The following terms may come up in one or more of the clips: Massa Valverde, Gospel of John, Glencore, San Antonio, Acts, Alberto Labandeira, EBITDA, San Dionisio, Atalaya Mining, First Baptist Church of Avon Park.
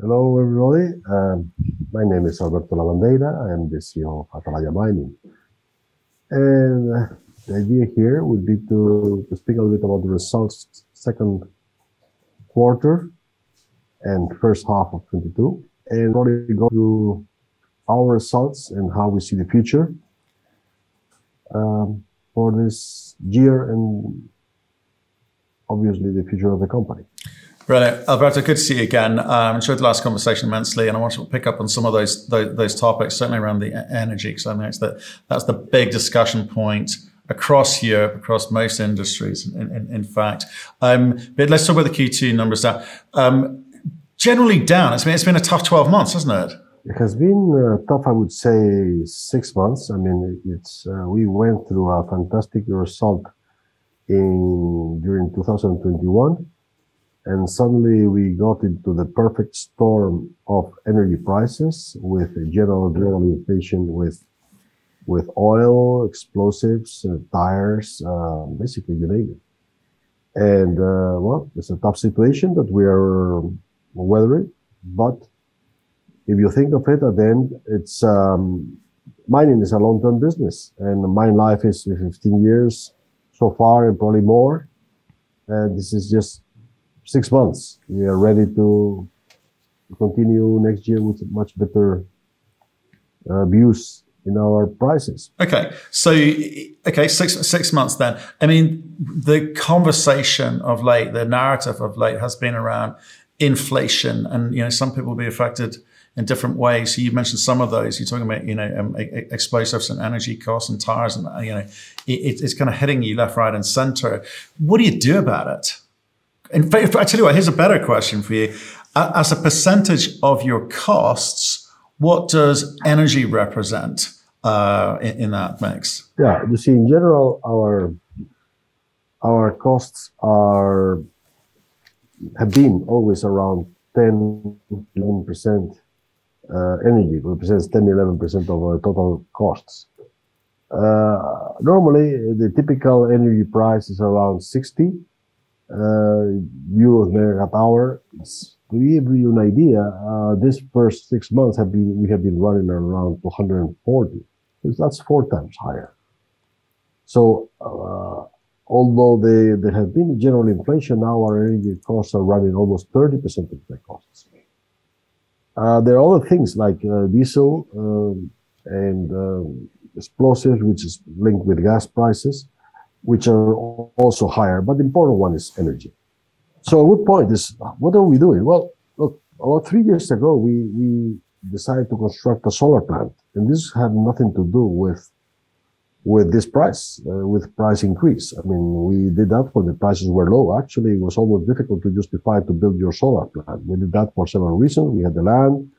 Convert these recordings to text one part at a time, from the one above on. Hello, everybody. My name is Alberto Labandeira. I am the CEO of Atalaya Mining. And the idea here would be to speak a little bit about the results second quarter and first half of 22, and probably go through our results and how we see the future for this year and obviously the future of the company. Brilliant. Alberto, good to see you again. I enjoyed the last conversation immensely, and I want to pick up on some of those topics, certainly around the energy, because I think that's the big discussion point across Europe, across most industries, in fact. But let's talk about the Q2 numbers now. Generally down. It's been a tough 12 months, hasn't it? It has been tough, I would say, 6 months. I mean, we went through a fantastic result during 2021. And suddenly we got into the perfect storm of energy prices with general inflation, with oil, explosives, tires, basically you name it. And well, it's a tough situation that we are weathering. But if you think of it, at the end, it's mining is a long-term business, and mine life is 15 years so far, and probably more. And this is just 6 months. We are ready to continue next year with much better views in our prices. Okay, six months then. I mean, the conversation of late, the narrative of late has been around inflation, and some people will be affected in different ways. So you mentioned some of those. You're talking about explosives and energy costs and tires, and it's kind of hitting you left, right, and center. What do you do about it? In fact, I tell you what, here's a better question for you. As a percentage of your costs, what does energy represent in that mix? Yeah, you see, in general, our costs have been always around 10-11%. Energy represents 10-11% of our total costs. Normally, the typical energy price is around 60. Euros megawatt hour. To give you an idea, this first 6 months we have been running around 240. That's 4 times higher. So although there has been general inflation, now our energy costs are running almost 30% of their costs. There are other things like diesel and explosives, which is linked with gas prices, which are also higher, but the important one is energy. So a good point is, what are we doing? Well, look, about 3 years ago, we decided to construct a solar plant, and this had nothing to do with this price, with price increase. I mean, we did that when the prices were low. Actually, it was almost difficult to justify to build your solar plant. We did that for several reasons. We had the land,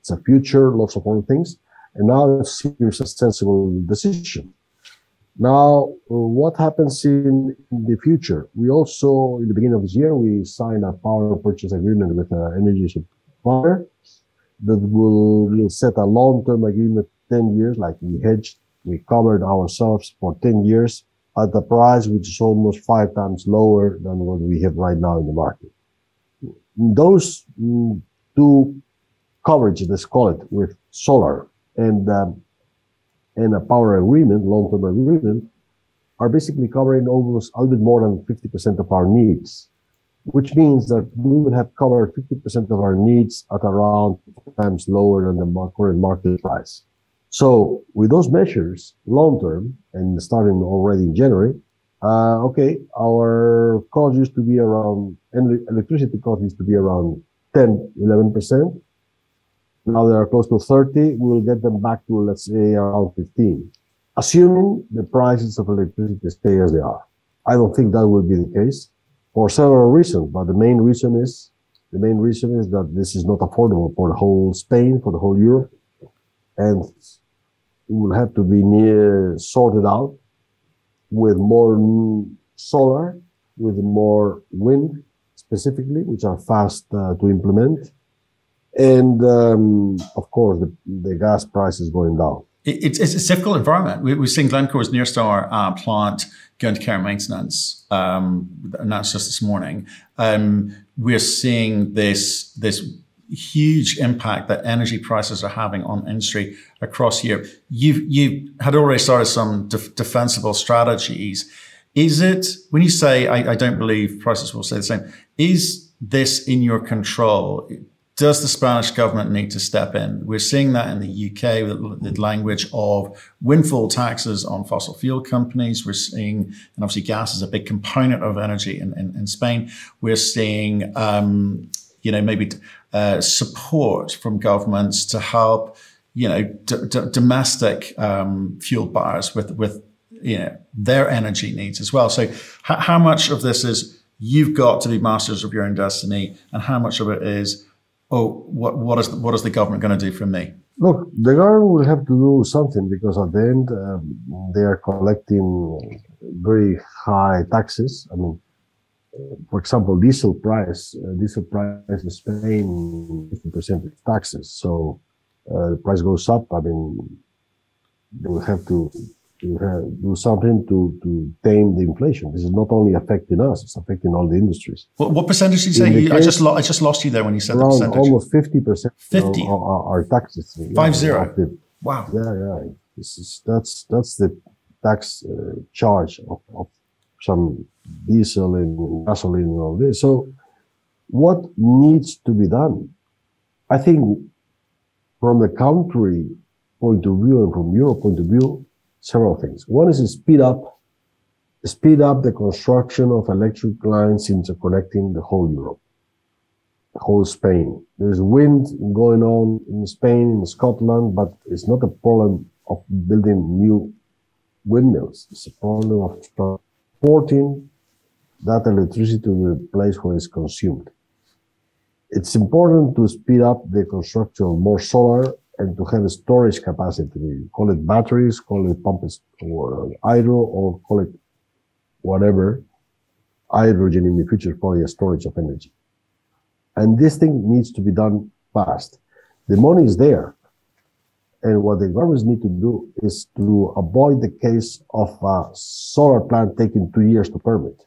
it's a future, lots of other things, and now it's a sensible decision. Now, what happens in the future? We also, in the beginning of this year, we signed a power purchase agreement with an energy supplier that will set a long-term agreement, 10 years, like we hedged, we covered ourselves for 10 years at a price which is almost 5 times lower than what we have right now in the market. Those two coverages, let's call it, with solar and a power agreement, long-term agreement, are basically covering almost a little bit more than 50% of our needs, which means that we would have covered 50% of our needs at around 4 times lower than the current market price. So with those measures, long-term, and starting already in January, our cost used to be around, electricity cost used to be around 10-11%. Now they are close to 30, we'll get them back to, let's say, around 15, assuming the prices of electricity stay as they are. I don't think that will be the case for several reasons, but the main reason is that this is not affordable for the whole Spain, for the whole Europe, and it will have to be sorted out with more solar, with more wind specifically, which are fast to implement. And, of course, the gas price is going down. It's a difficult environment. We've seen Glencore's Nearstar plant go into care and maintenance, and that's just this morning. We're seeing this huge impact that energy prices are having on industry across Europe. You had already started some defensible strategies. Is it, when you say, I don't believe prices will stay the same, is this in your control? Does the Spanish government need to step in? We're seeing that in the UK with the language of windfall taxes on fossil fuel companies. We're seeing, and obviously gas is a big component of energy in Spain. We're seeing, support from governments to help, domestic fuel buyers with their energy needs as well. So how much of this is you've got to be masters of your own destiny, and how much of it is, what is the government going to do for me? Look, the government will have to do something, because at the end, they are collecting very high taxes. I mean, for example, diesel price in Spain, 50% taxes. So the price goes up. I mean, they will have to do something to tame the inflation. This is not only affecting us; it's affecting all the industries. What percentage did you say? I just lost you there when you said the percentage. Almost 50%. 50 are taxes. 5-0. Wow. Yeah. That's the tax charge of some diesel and gasoline and all this. So, what needs to be done? I think, from the country point of view and from Europe point of view, several things. One is to speed up the construction of electric lines interconnecting the whole Europe, the whole Spain. There's wind going on in Spain, in Scotland, but it's not a problem of building new windmills. It's a problem of transporting that electricity to the place where it's consumed. It's important to speed up the construction of more solar and to have a storage capacity, call it batteries, call it pumps or hydro, or call it whatever, hydrogen in the future, probably a storage of energy. And this thing needs to be done fast. The money is there. And what the governments need to do is to avoid the case of a solar plant taking 2 years to permit.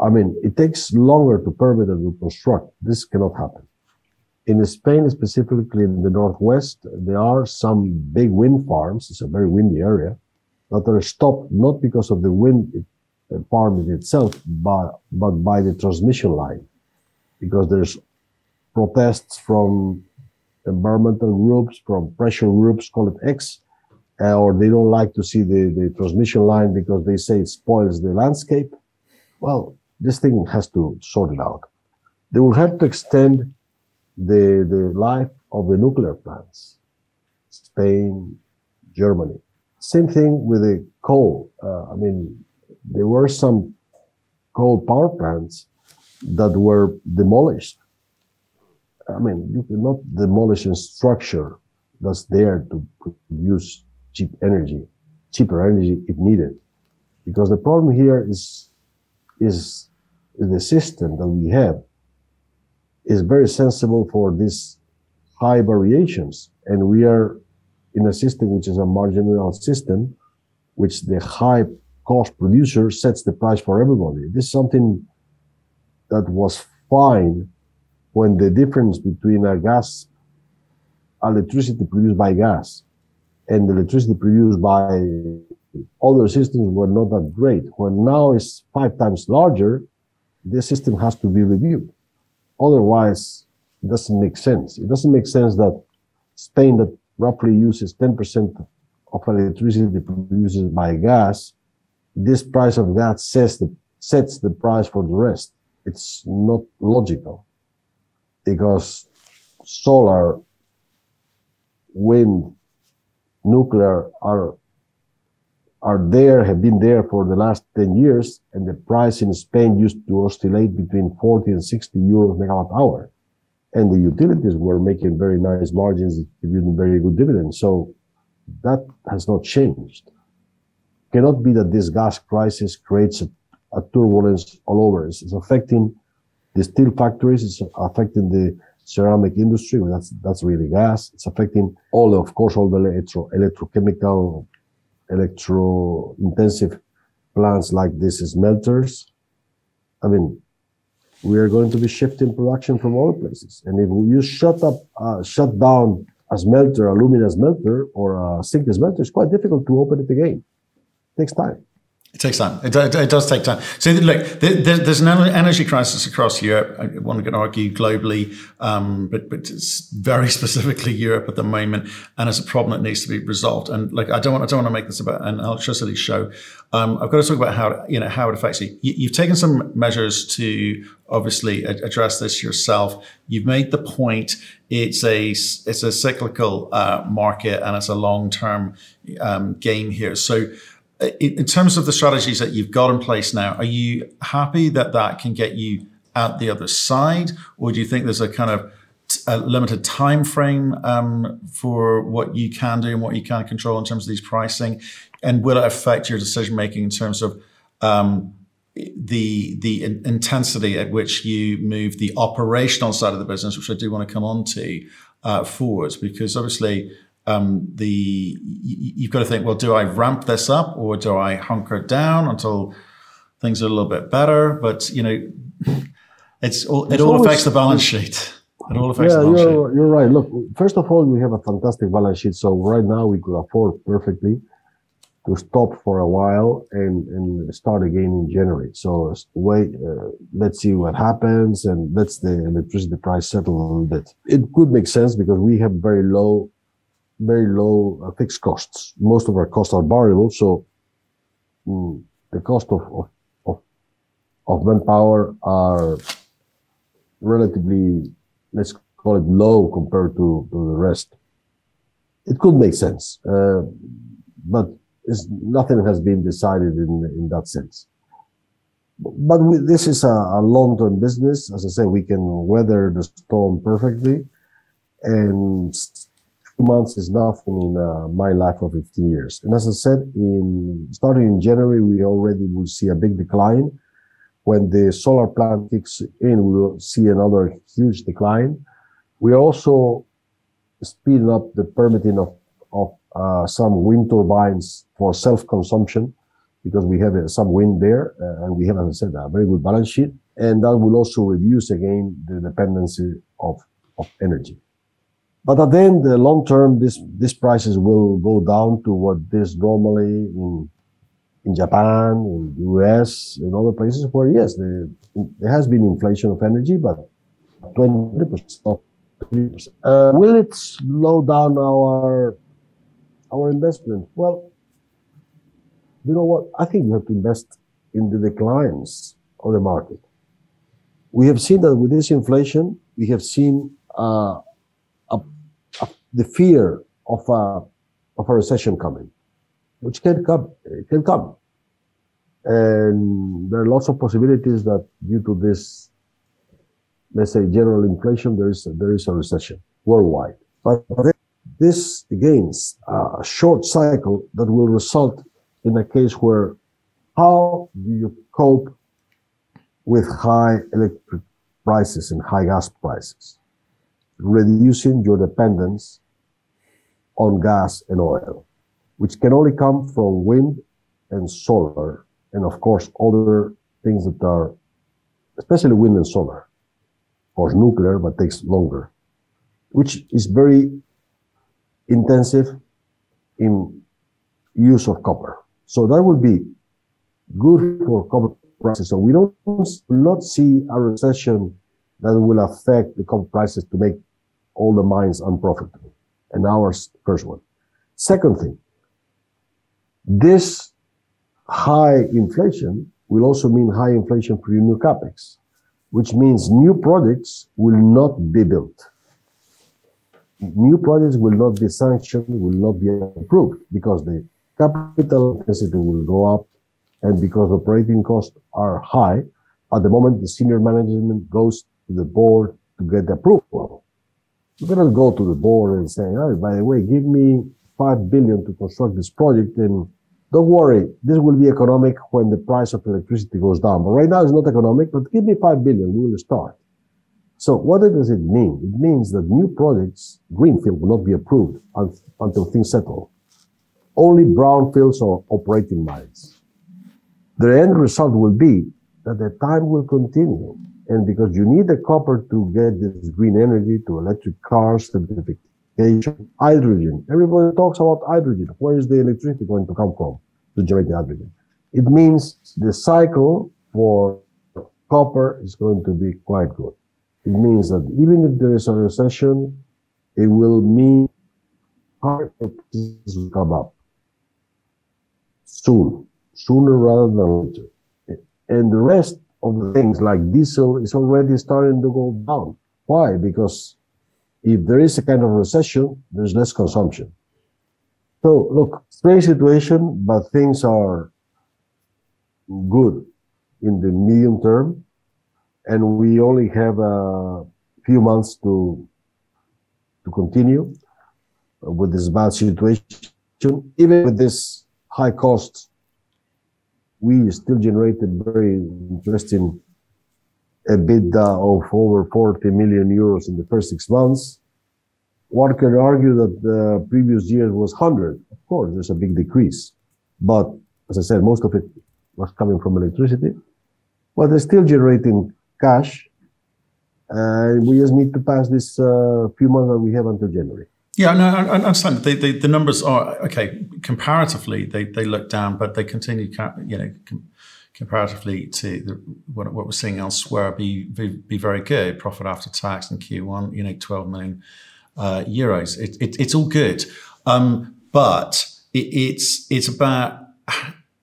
I mean, it takes longer to permit than to construct. This cannot happen. In Spain, specifically in the northwest, there are some big wind farms. It's a very windy area that are stopped not because of the wind farm itself, but by the transmission line, because there's protests from environmental groups, from pressure groups, call it X, or they don't like to see the transmission line because they say it spoils the landscape. Well, this thing has to sort it out. They will have to extend the life of the nuclear plants, Spain, Germany. Same thing with the coal. There were some coal power plants that were demolished. I mean, you cannot demolish a structure that's there to produce cheaper energy if needed. Because the problem here is the system that we have is very sensible for these high variations. And we are in a system which is a marginal system, which the high cost producer sets the price for everybody. This is something that was fine when the difference between electricity produced by gas and the electricity produced by other systems were not that great. When now it's 5 times larger, this system has to be reviewed. Otherwise, it doesn't make sense. It doesn't make sense that Spain, that roughly uses 10% of electricity produced by gas, this price of gas sets the price for the rest. It's not logical, because solar, wind, nuclear have been there for the last 10 years, and the price in Spain used to oscillate between 40 and 60 euros megawatt hour. And the utilities were making very nice margins, giving very good dividends. So that has not changed. It cannot be that this gas crisis creates a turbulence all over. It's affecting the steel factories, it's affecting the ceramic industry, that's really gas. It's affecting all the electro-intensive plants like these smelters. I mean, we are going to be shifting production from other places. And if you shut down a smelter, alumina smelter, or a zinc smelter, it's quite difficult to open it again. It takes time. It takes time. It does take time. So look, there's an energy crisis across Europe. One can argue globally, but it's very specifically Europe at the moment, and it's a problem that needs to be resolved. And like, I don't want to make this about an electricity show. I've got to talk about how it affects you. You've taken some measures to obviously address this yourself. You've made the point it's a cyclical market and it's a long-term game here. So, in terms of the strategies that you've got in place now, are you happy that that can get you out the other side, or do you think there's a kind of a limited time frame for what you can do and what you can control in terms of these pricing? And will it affect your decision making in terms of the intensity at which you move the operational side of the business, which I do want to come on to forwards, because obviously you've got to think, well, do I ramp this up or do I hunker down until things are a little bit better? But you know, it all affects the balance sheet. It all affects the balance sheet. You're right. Look, first of all, we have a fantastic balance sheet, so right now we could afford perfectly to stop for a while and start again in January. So wait, let's see what happens, and let's the electricity price settle a little bit. It could make sense because we have very low fixed costs. Most of our costs are variable, so the cost of manpower are relatively, let's call it, low compared to the rest. It could make sense, but nothing has been decided in that sense. But this is a long-term business. As I say, we can weather the storm perfectly, and 2 months is nothing in my life of 15 years. And as I said, starting in January, we already will see a big decline. When the solar plant kicks in, we will see another huge decline. We are also speeding up the permitting of some wind turbines for self-consumption, because we have some wind there, and we have, as I said, a very good balance sheet. And that will also reduce again the dependency of energy. But at the end, the long term, these prices will go down to what is normally in Japan, in the US, in other places where, yes, there has been inflation of energy, but 20%. Will it slow down our investment? Well, you know what? I think we have to invest in the declines of the market. We have seen that with this inflation, we have seen the fear of a recession coming, which can come. And there are lots of possibilities that due to this, let's say, general inflation, there is a recession worldwide. But this, again, is a short cycle that will result in a case where how do you cope with high electric prices and high gas prices? Reducing your dependence on gas and oil, which can only come from wind and solar, and of course other things that are, especially wind and solar, of course nuclear, but takes longer, which is very intensive in use of copper. So that would be good for copper prices. So we don't not see a recession that will affect the copper prices to make all the mines unprofitable. And ours, first one. Second thing, this high inflation will also mean high inflation for your new capex, which means new projects will not be built. New projects will not be sanctioned, will not be approved, because the capital intensity will go up, and because operating costs are high. At the moment, the senior management goes to the board to get the approval. You cannot go to the board and say, oh, by the way, give me $5 billion to construct this project, and don't worry, this will be economic when the price of electricity goes down. But right now it's not economic, but give me $5 billion, we will start. So what does it mean? It means that new projects, greenfield, will not be approved until things settle. Only brownfields or operating mines. The end result will be that the time will continue And because you need the copper to get this green energy, to electric cars, electrification, hydrogen. Everybody talks about hydrogen. Where is the electricity going to come from to generate the hydrogen? It means the cycle for copper is going to be quite good. It means that even if there is a recession, it will mean hard prices will come up soon, sooner rather than later. And the rest of the things like diesel is already starting to go down. Why? Because if there is a kind of recession, there's less consumption. So look, strange situation, but things are good in the medium term, and we only have a few months to continue with this bad situation. Even with this high cost, we still generated very interesting EBITDA of over 40 million euros in the first 6 months. One could argue that the previous year was 100. Of course, there's a big decrease. But as I said, most of it was coming from electricity. But they're still generating cash. And we just need to pass this few months that we have until January. Yeah, no, I understand. The numbers are okay. Comparatively, they look down, but they continue, comparatively to what we're seeing elsewhere, be very good. Profit after tax in Q1, 12 million euros. It's all good, but it's about,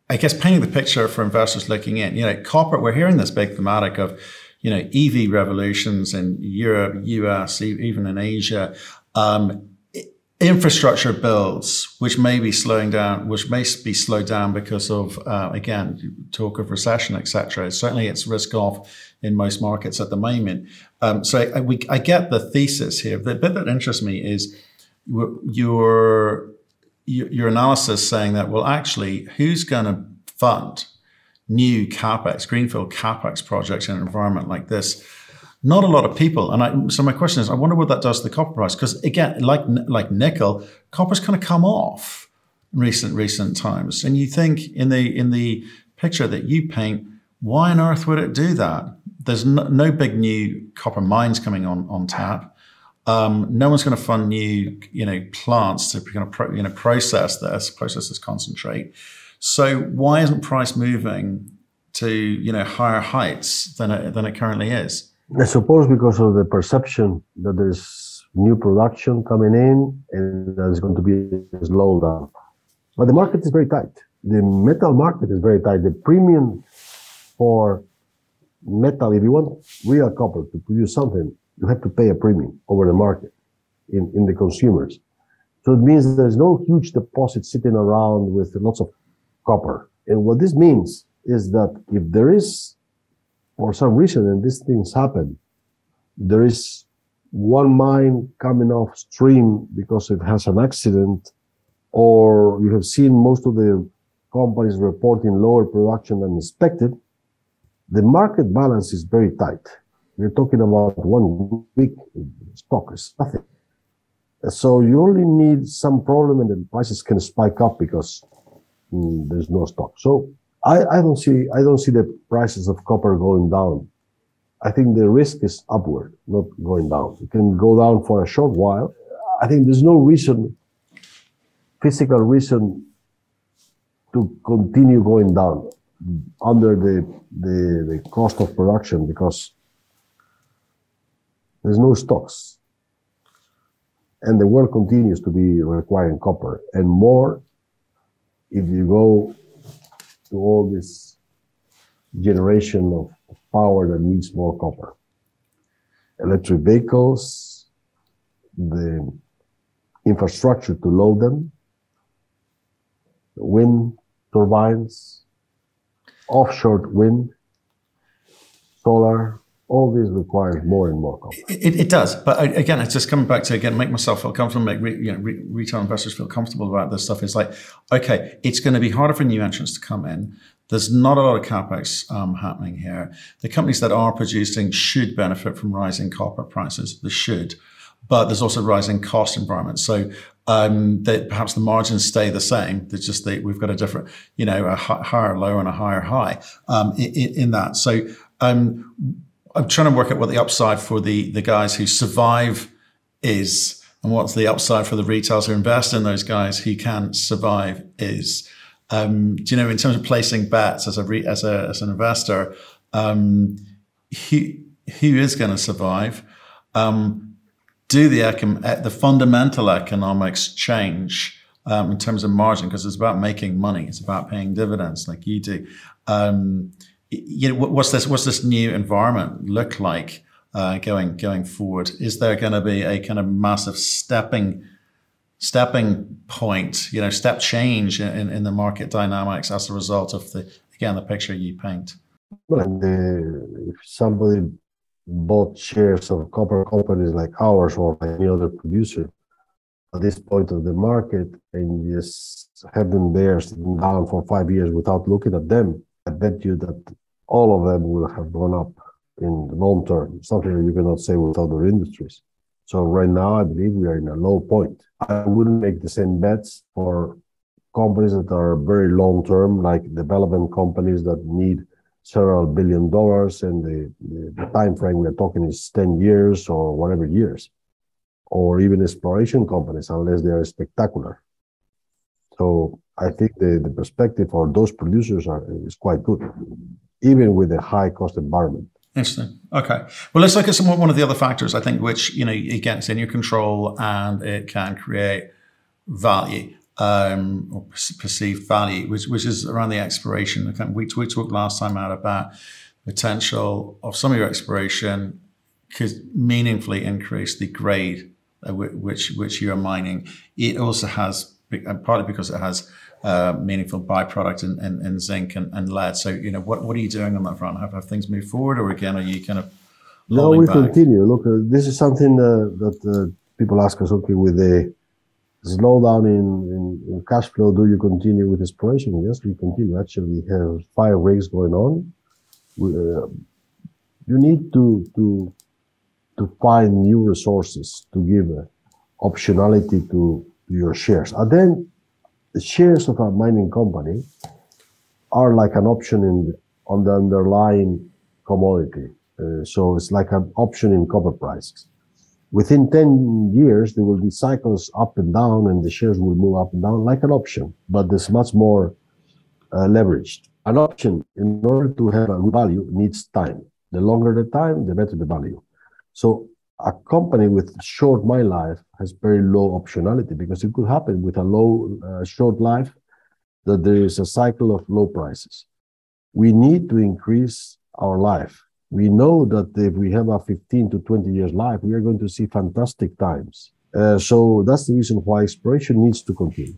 I guess, painting the picture for investors looking in. Copper. We're hearing this big thematic of, EV revolutions in Europe, US, even in Asia. Infrastructure builds, which may be slowed down because of, again, talk of recession, etc. Certainly it's risk off in most markets at the moment. So I get the thesis here. The bit that interests me is your analysis saying that, well, actually, who's going to fund new CapEx, greenfield CapEx projects in an environment like this? Not a lot of people. So my question is, I wonder what that does to the copper price. Because again, like nickel, copper's kind of come off in recent times. And you think in the picture that you paint, why on earth would it do that? There's no big new copper mines coming on tap. No one's going to fund new plants to process this concentrate. So why isn't price moving to higher heights than it currently is? I suppose because of the perception that there's new production coming in and there's going to be a slowdown. But the market is very tight. The metal market is very tight. The premium for metal, if you want real copper to produce something, you have to pay a premium over the market in the consumers. So it means there's no huge deposit sitting around with lots of copper. And what this means is that if there is, for some reason, and these things happen, there is one mine coming off stream because it has an accident, or you have seen most of the companies reporting lower production than expected. The market balance is very tight. We're talking about 1 week stock is nothing. So you only need some problem and the prices can spike up because there's no stock. So I don't see the prices of copper going down. I think the risk is upward, not going down. It can go down for a short while. I think there's no reason, physical reason, to continue going down under the cost of production because there's no stocks. And the world continues to be requiring copper and more if you go to all this generation of power that needs more copper. Electric vehicles, the infrastructure to load them, wind turbines, offshore wind, solar, all these requires more and more copper. It does. But again, it's just coming back to, make myself feel comfortable, make retail investors feel comfortable about this stuff. It's like, okay, it's going to be harder for new entrants to come in. There's not a lot of CapEx happening here. The companies that are producing should benefit from rising copper prices. They should. But there's also rising cost environment. So perhaps the margins stay the same. It's just that we've got a different, a higher low and a higher high in that. So I'm trying to work out what the upside for the guys who survive is, and what's the upside for the retailers who invest in those guys who can survive is. Do you know, in terms of placing bets as an investor, who is going to survive? Do the fundamental economics change in terms of margin? Because it's about making money, it's about paying dividends, like you do. You know, what's this new environment look like going forward? Is there going to be a kind of massive stepping point, you know, step change in the market dynamics as a result of the picture you paint? Well, if somebody bought shares of copper companies like ours or any other producer at this point of the market and just have them there sitting down for 5 years without looking at them, I bet you that all of them will have gone up in the long term, something that you cannot say with other industries. So right now, I believe we are in a low point. I wouldn't make the same bets for companies that are very long-term, like development companies that need several $1 billion, and the time frame we're talking is 10 years or whatever years, or even exploration companies, unless they are spectacular. So I think the perspective for those producers is quite good, even with a high-cost environment. Interesting. Okay. Well, let's look at one of the other factors, I think, which, you know, again, it's in your control and it can create value, or perceived value, which is around the exploration. We talked last time out about the potential of some of your exploration could meaningfully increase the grade which you're mining. It also has, partly because it has meaningful byproduct in zinc and lead. So, you know, what are you doing on that front? Have things moved forward, or again, are you kind of holding back? No, we continue. Look, this is something that people ask us, okay, with a slowdown in cash flow, do you continue with exploration? Yes, we continue. Actually, we have 5 rigs going on. You need to find new resources to give optionality to your shares. And then the shares of a mining company are like an option on the underlying commodity. So it's like an option in copper prices. Within 10 years, there will be cycles up and down, and the shares will move up and down like an option, but there's much more leveraged. An option, in order to have a value, needs time. The longer the time, the better the value. So a company with short mine life has very low optionality, because it could happen with a low, short life that there is a cycle of low prices. We need to increase our life. We know that if we have a 15 to 20 years life, we are going to see fantastic times. So that's the reason why exploration needs to continue.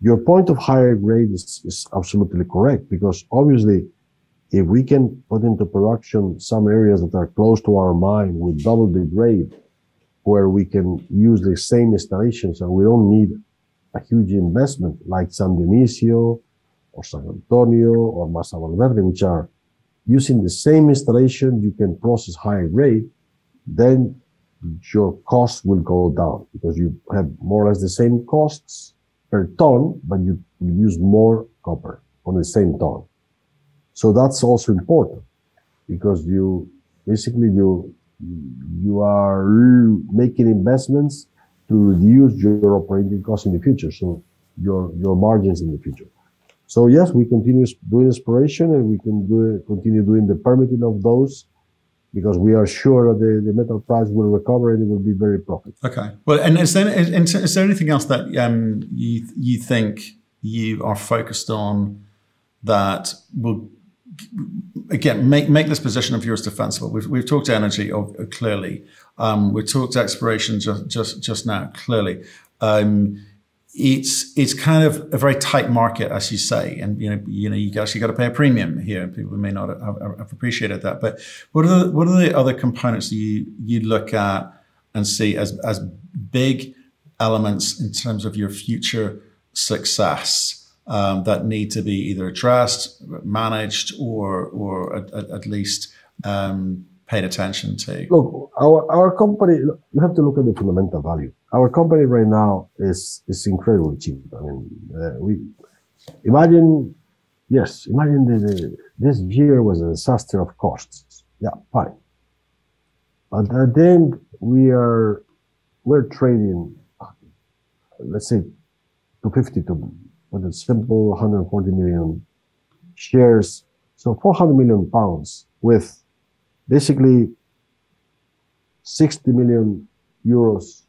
Your point of higher grade is absolutely correct, because obviously, if we can put into production some areas that are close to our mine with double the grade, where we can use the same installations and we don't need a huge investment like San Dionisio or San Antonio or Massa Valverde, which are using the same installation, you can process higher grade, then your costs will go down, because you have more or less the same costs per ton, but you use more copper on the same ton. So that's also important, because you are making investments to reduce your operating costs in the future, so your margins in the future. So yes, we continue doing exploration, and we can continue doing the permitting of those, because we are sure that the metal price will recover and it will be very profitable. Okay. Well, and is there anything else that you think you are focused on that will, again, make this position of yours defensible? We've talked energy, clearly. We've talked exploration just now, clearly. It's kind of a very tight market, as you say, and you know, you actually got to pay a premium here. People may not have appreciated that. But what are the other components you look at and see as big elements in terms of your future success? That need to be either addressed, managed, or at least paid attention to? Look, our company, you have to look at the fundamental value. Our company right now is incredibly cheap. I mean, imagine this year was a disaster of costs. Yeah, fine. But at the end, we're trading, let's say, 250 to, with a simple 140 million shares. So 400 million pounds with basically 60 million euros,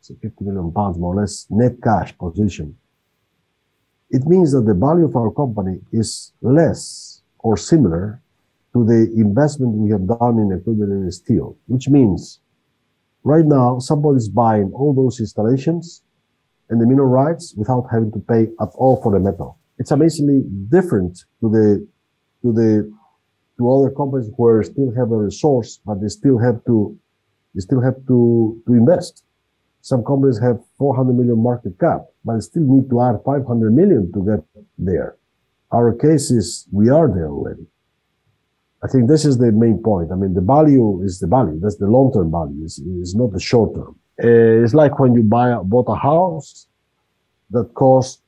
so 50 million pounds more or less, net cash position. It means that the value of our company is less or similar to the investment we have done in equipment and steel, which means right now somebody's buying all those installations and the mineral rights without having to pay at all for the metal. It's amazingly different to other companies where still have a resource, but they still have to invest. Some companies have 400 million market cap, but they still need to add 500 million to get there. Our case is we are there already. I think this is the main point. I mean, the value is the value. That's the long-term value. It's not the short-term. It's like when you bought a house that cost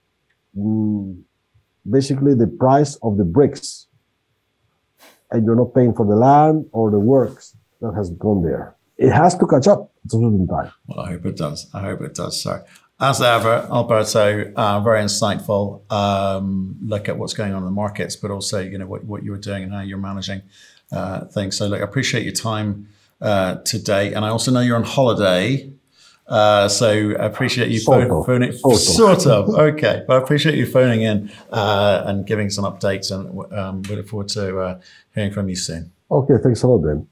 basically the price of the bricks, and you're not paying for the land or the works that has gone there. It has to catch up at a certain time. Well, I hope it does. I hope it does, sir. As ever, Alberto, very insightful look at what's going on in the markets, but also, you know, what you were doing and how you're managing things. So, look, I appreciate your time today. And I also know you're on holiday. So I appreciate you phoning. Sort of. Okay. But I appreciate you phoning in and giving some updates. And we look forward to hearing from you soon. Okay. Thanks a lot, Ben.